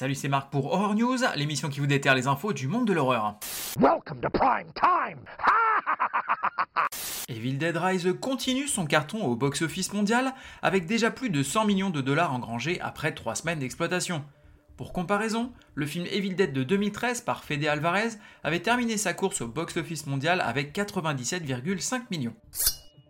Salut, c'est Marc pour Horror News, l'émission qui vous déterre les infos du monde de l'horreur. Welcome to prime time. Evil Dead Rise continue son carton au box-office mondial avec déjà plus de 100 millions de dollars engrangés après 3 semaines d'exploitation. Pour comparaison, le film Evil Dead de 2013 par Fede Alvarez avait terminé sa course au box-office mondial avec 97,5 millions.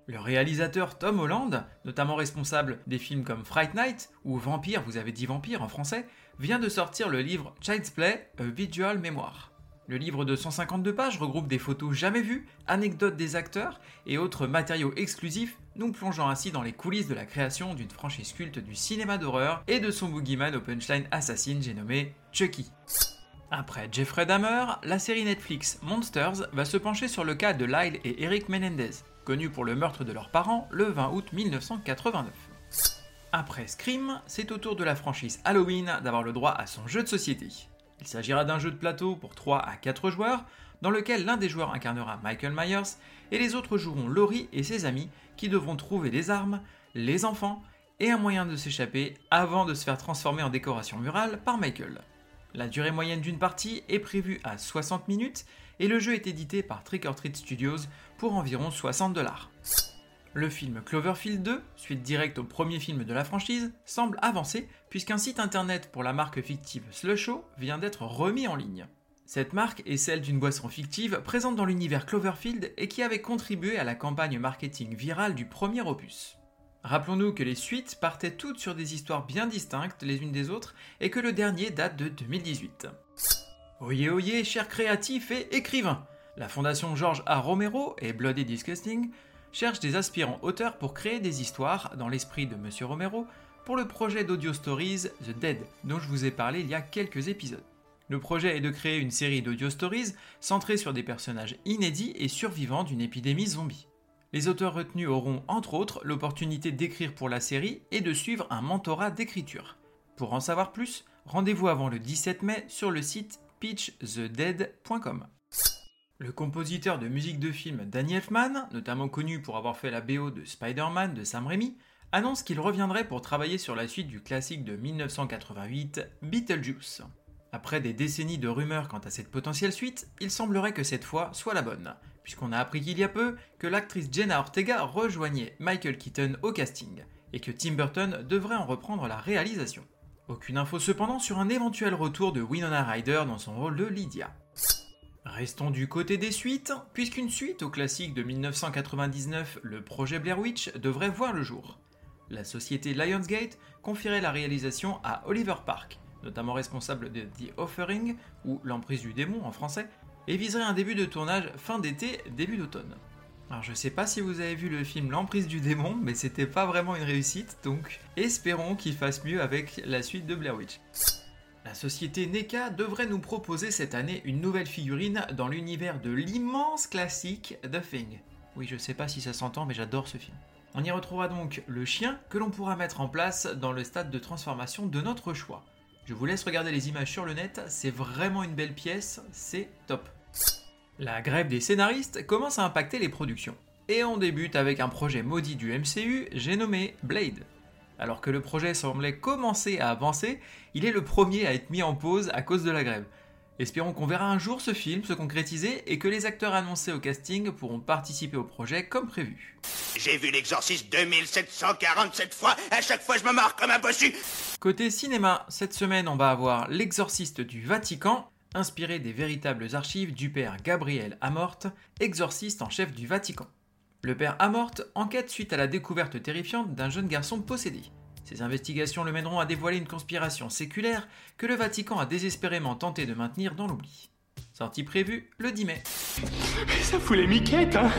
Le réalisateur Tom Holland, notamment responsable des films comme Fright Night ou Vampire, vous avez dit Vampire en français, vient de sortir le livre Child's Play, A Visual Memoir. Le livre de 152 pages regroupe des photos jamais vues, anecdotes des acteurs et autres matériaux exclusifs, nous plongeant ainsi dans les coulisses de la création d'une franchise culte du cinéma d'horreur et de son boogeyman au punchline assassine, j'ai nommé Chucky. Après Jeffrey Dahmer, la série Netflix Monsters va se pencher sur le cas de Lyle et Eric Menendez, connus pour le meurtre de leurs parents le 20 août 1989. Après Scream, c'est au tour de la franchise Halloween d'avoir le droit à son jeu de société. Il s'agira d'un jeu de plateau pour 3 à 4 joueurs, dans lequel l'un des joueurs incarnera Michael Myers et les autres joueront Laurie et ses amis qui devront trouver des armes, les enfants et un moyen de s'échapper avant de se faire transformer en décoration murale par Michael. La durée moyenne d'une partie est prévue à 60 minutes et le jeu est édité par Trick-or-Treat Studios pour environ 60$. Le film Cloverfield 2, suite directe au premier film de la franchise, semble avancer puisqu'un site internet pour la marque fictive Slushow vient d'être remis en ligne. Cette marque est celle d'une boisson fictive présente dans l'univers Cloverfield et qui avait contribué à la campagne marketing virale du premier opus. Rappelons-nous que les suites partaient toutes sur des histoires bien distinctes les unes des autres et que le dernier date de 2018. Oyez oyez, chers créatifs et écrivains, la fondation George A. Romero et Bloody Disgusting cherchent des aspirants auteurs pour créer des histoires dans l'esprit de Monsieur Romero pour le projet d'audio stories The Dead dont je vous ai parlé il y a quelques épisodes. Le projet est de créer une série d'audio stories centrée sur des personnages inédits et survivants d'une épidémie zombie. Les auteurs retenus auront, entre autres, l'opportunité d'écrire pour la série et de suivre un mentorat d'écriture. Pour en savoir plus, rendez-vous avant le 17 mai sur le site pitchthedead.com. Le compositeur de musique de film Danny Elfman, notamment connu pour avoir fait la BO de Spider-Man de Sam Raimi, annonce qu'il reviendrait pour travailler sur la suite du classique de 1988, Beetlejuice. Après des décennies de rumeurs quant à cette potentielle suite, il semblerait que cette fois soit la bonne, puisqu'on a appris qu'il y a peu que l'actrice Jenna Ortega rejoignait Michael Keaton au casting, et que Tim Burton devrait en reprendre la réalisation. Aucune info cependant sur un éventuel retour de Winona Ryder dans son rôle de Lydia. Restons du côté des suites, puisqu'une suite au classique de 1999, le projet Blair Witch, devrait voir le jour. La société Lionsgate confierait la réalisation à Oliver Park, notamment responsable de The Offering, ou L'Emprise du démon en français, et viserait un début de tournage fin d'été, début d'automne. Alors je sais pas si vous avez vu le film L'Emprise du démon, mais c'était pas vraiment une réussite, donc espérons qu'il fasse mieux avec la suite de Blair Witch. La société NECA devrait nous proposer cette année une nouvelle figurine dans l'univers de l'immense classique The Thing. Oui, je sais pas si ça s'entend, mais j'adore ce film. On y retrouvera donc le chien que l'on pourra mettre en place dans le stade de transformation de notre choix. Je vous laisse regarder les images sur le net, c'est vraiment une belle pièce, c'est top. La grève des scénaristes commence à impacter les productions. Et on débute avec un projet maudit du MCU, j'ai nommé Blade. Alors que le projet semblait commencer à avancer, il est le premier à être mis en pause à cause de la grève. Espérons qu'on verra un jour ce film se concrétiser et que les acteurs annoncés au casting pourront participer au projet comme prévu. J'ai vu l'exorciste 2747 fois, à chaque fois je me marre comme un bossu. Côté cinéma, cette semaine on va avoir l'exorciste du Vatican, inspiré des véritables archives du père Gabriel Amorte, exorciste en chef du Vatican. Le père Amorte enquête suite à la découverte terrifiante d'un jeune garçon possédé. Ces investigations le mèneront à dévoiler une conspiration séculaire que le Vatican a désespérément tenté de maintenir dans l'oubli. Sortie prévue le 10 mai. Ça fout les miquettes, hein.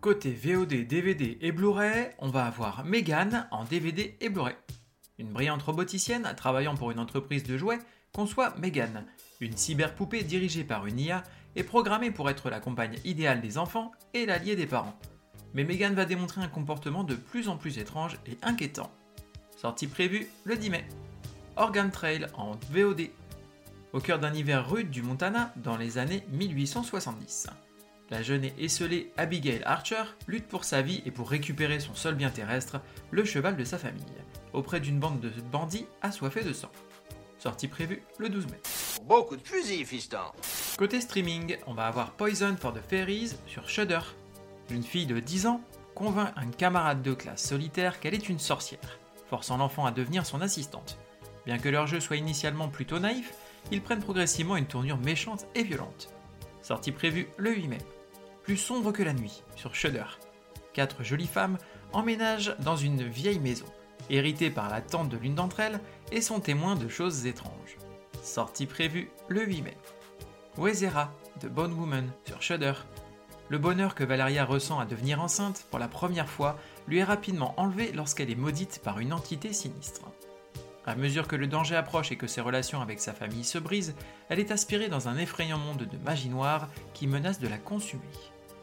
Côté VOD, DVD et Blu-ray, on va avoir Megan en DVD et Blu-ray. Une brillante roboticienne travaillant pour une entreprise de jouets conçoit Megan, une cyberpoupée dirigée par une IA et programmée pour être la compagne idéale des enfants et l'allié des parents. Mais Megan va démontrer un comportement de plus en plus étrange et inquiétant. Sortie prévue le 10 mai. Organ Trail en VOD. Au cœur d'un hiver rude du Montana dans les années 1870. La jeune et esseulée Abigail Archer lutte pour sa vie et pour récupérer son seul bien terrestre, le cheval de sa famille, auprès d'une bande de bandits assoiffés de sang. sortie prévue le 12 mai. Beaucoup de fusils, fiston. Côté streaming, on va avoir Poison for the Fairies sur Shudder. Une fille de 10 ans convainc un camarade de classe solitaire qu'elle est une sorcière, forçant l'enfant à devenir son assistante. Bien que leur jeu soit initialement plutôt naïf, ils prennent progressivement une tournure méchante et violente. Sortie prévue le 8 mai. Plus sombre que la nuit, sur Shudder. 4 jolies femmes emménagent dans une vieille maison, héritée par la tante de l'une d'entre elles et sont témoins de choses étranges. Sortie prévue le 8 mai. Wezera, de Bone Woman, sur Shudder. Le bonheur que Valeria ressent à devenir enceinte pour la première fois lui est rapidement enlevé lorsqu'elle est maudite par une entité sinistre. À mesure que le danger approche et que ses relations avec sa famille se brisent, elle est aspirée dans un effrayant monde de magie noire qui menace de la consumer.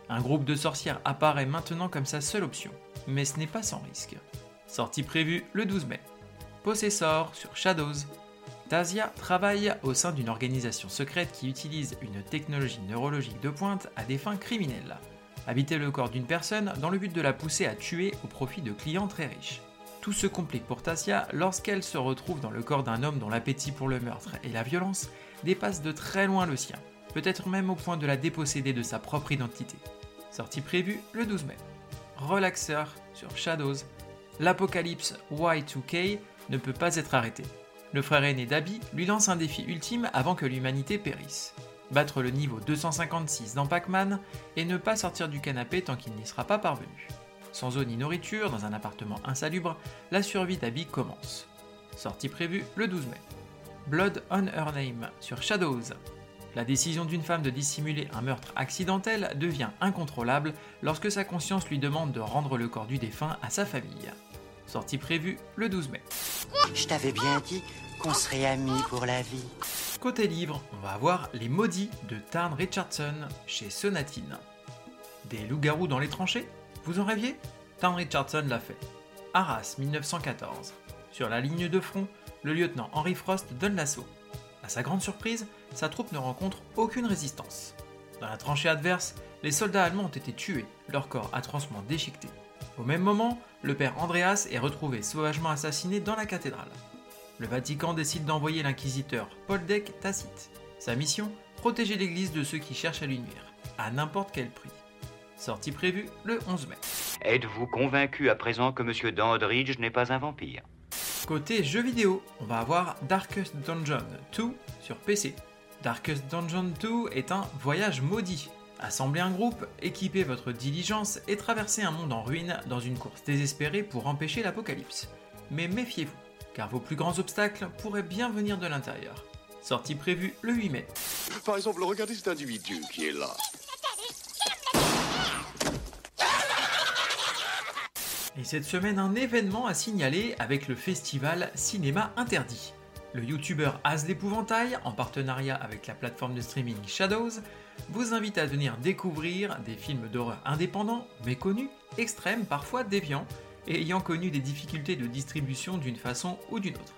Un groupe de sorcières apparaît maintenant comme sa seule option, mais ce n'est pas sans risque. Sortie prévue le 12 mai. Possessor sur Shadows. Tasia travaille au sein d'une organisation secrète qui utilise une technologie neurologique de pointe à des fins criminelles. Habiter le corps d'une personne dans le but de la pousser à tuer au profit de clients très riches. Tout se complique pour Tasia lorsqu'elle se retrouve dans le corps d'un homme dont l'appétit pour le meurtre et la violence dépasse de très loin le sien, peut-être même au point de la déposséder de sa propre identité. Sortie prévue le 12 mai. Relaxeur sur Shadows. L'apocalypse Y2K ne peut pas être arrêté. Le frère aîné d'Abby lui lance un défi ultime avant que l'humanité périsse. Battre le niveau 256 dans Pac-Man et ne pas sortir du canapé tant qu'il n'y sera pas parvenu. Sans eau ni nourriture, dans un appartement insalubre, la survie d'Abby commence. Sortie prévue le 12 mai. Blood on Her Name sur Shadows. La décision d'une femme de dissimuler un meurtre accidentel devient incontrôlable lorsque sa conscience lui demande de rendre le corps du défunt à sa famille. Sortie prévue le 12 mai. Je t'avais bien dit qu'on serait amis pour la vie. Côté livre, on va avoir Les Maudits de Tarn Richardson chez Sonatine. Des loups-garous dans les tranchées ? Vous en rêviez ? Tarn Richardson l'a fait. Arras 1914. Sur la ligne de front, le lieutenant Henry Frost donne l'assaut. À sa grande surprise, sa troupe ne rencontre aucune résistance. Dans la tranchée adverse, les soldats allemands ont été tués, leur corps atrocement déchiqueté. Au même moment, le père Andreas est retrouvé sauvagement assassiné dans la cathédrale. Le Vatican décide d'envoyer l'inquisiteur Paul Deck Tacite. Sa mission, protéger l'église de ceux qui cherchent à lui nuire, à n'importe quel prix. Sortie prévue le 11 mai. Êtes-vous convaincu à présent que Monsieur Dandridge n'est pas un vampire ? Côté jeux vidéo, on va avoir Darkest Dungeon 2 sur PC. Darkest Dungeon 2 est un voyage maudit. Assemblez un groupe, équipez votre diligence et traversez un monde en ruine dans une course désespérée pour empêcher l'apocalypse. Mais méfiez-vous, car vos plus grands obstacles pourraient bien venir de l'intérieur. Sortie prévue le 8 mai. Par exemple, regardez cet individu qui est là. Et cette semaine, un événement à signaler avec le festival Cinéma Interdit. Le youtubeur As d'Épouvantail, en partenariat avec la plateforme de streaming Shadows, vous invite à venir découvrir des films d'horreur indépendants, méconnus, extrêmes, parfois déviants, et ayant connu des difficultés de distribution d'une façon ou d'une autre.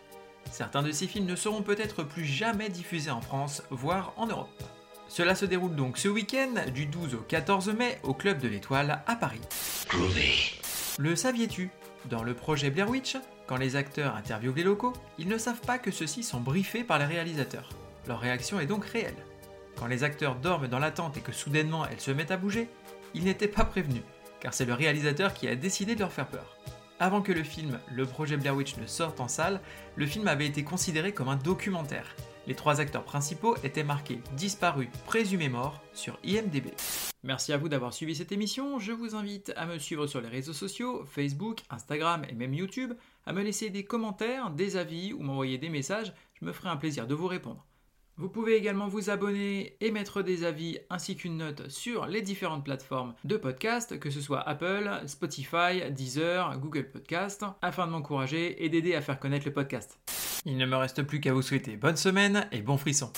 Certains de ces films ne seront peut-être plus jamais diffusés en France, voire en Europe. Cela se déroule donc ce week-end, du 12 au 14 mai, au Club de l'Étoile à Paris. Groovy. Le saviez-tu ? Dans le projet Blair Witch, quand les acteurs interviewent les locaux, ils ne savent pas que ceux-ci sont briefés par les réalisateurs. Leur réaction est donc réelle. Quand les acteurs dorment dans la tente et que soudainement elles se mettent à bouger, ils n'étaient pas prévenus, car c'est le réalisateur qui a décidé de leur faire peur. Avant que le film Le projet Blair Witch ne sorte en salle, le film avait été considéré comme un documentaire. Les 3 acteurs principaux étaient marqués « disparus, présumés morts » sur IMDb. Merci à vous d'avoir suivi cette émission, je vous invite à me suivre sur les réseaux sociaux, Facebook, Instagram et même YouTube, à me laisser des commentaires, des avis ou m'envoyer des messages, je me ferai un plaisir de vous répondre. Vous pouvez également vous abonner et mettre des avis ainsi qu'une note sur les différentes plateformes de podcast, que ce soit Apple, Spotify, Deezer, Google Podcast, afin de m'encourager et d'aider à faire connaître le podcast. Il ne me reste plus qu'à vous souhaiter bonne semaine et bon frisson.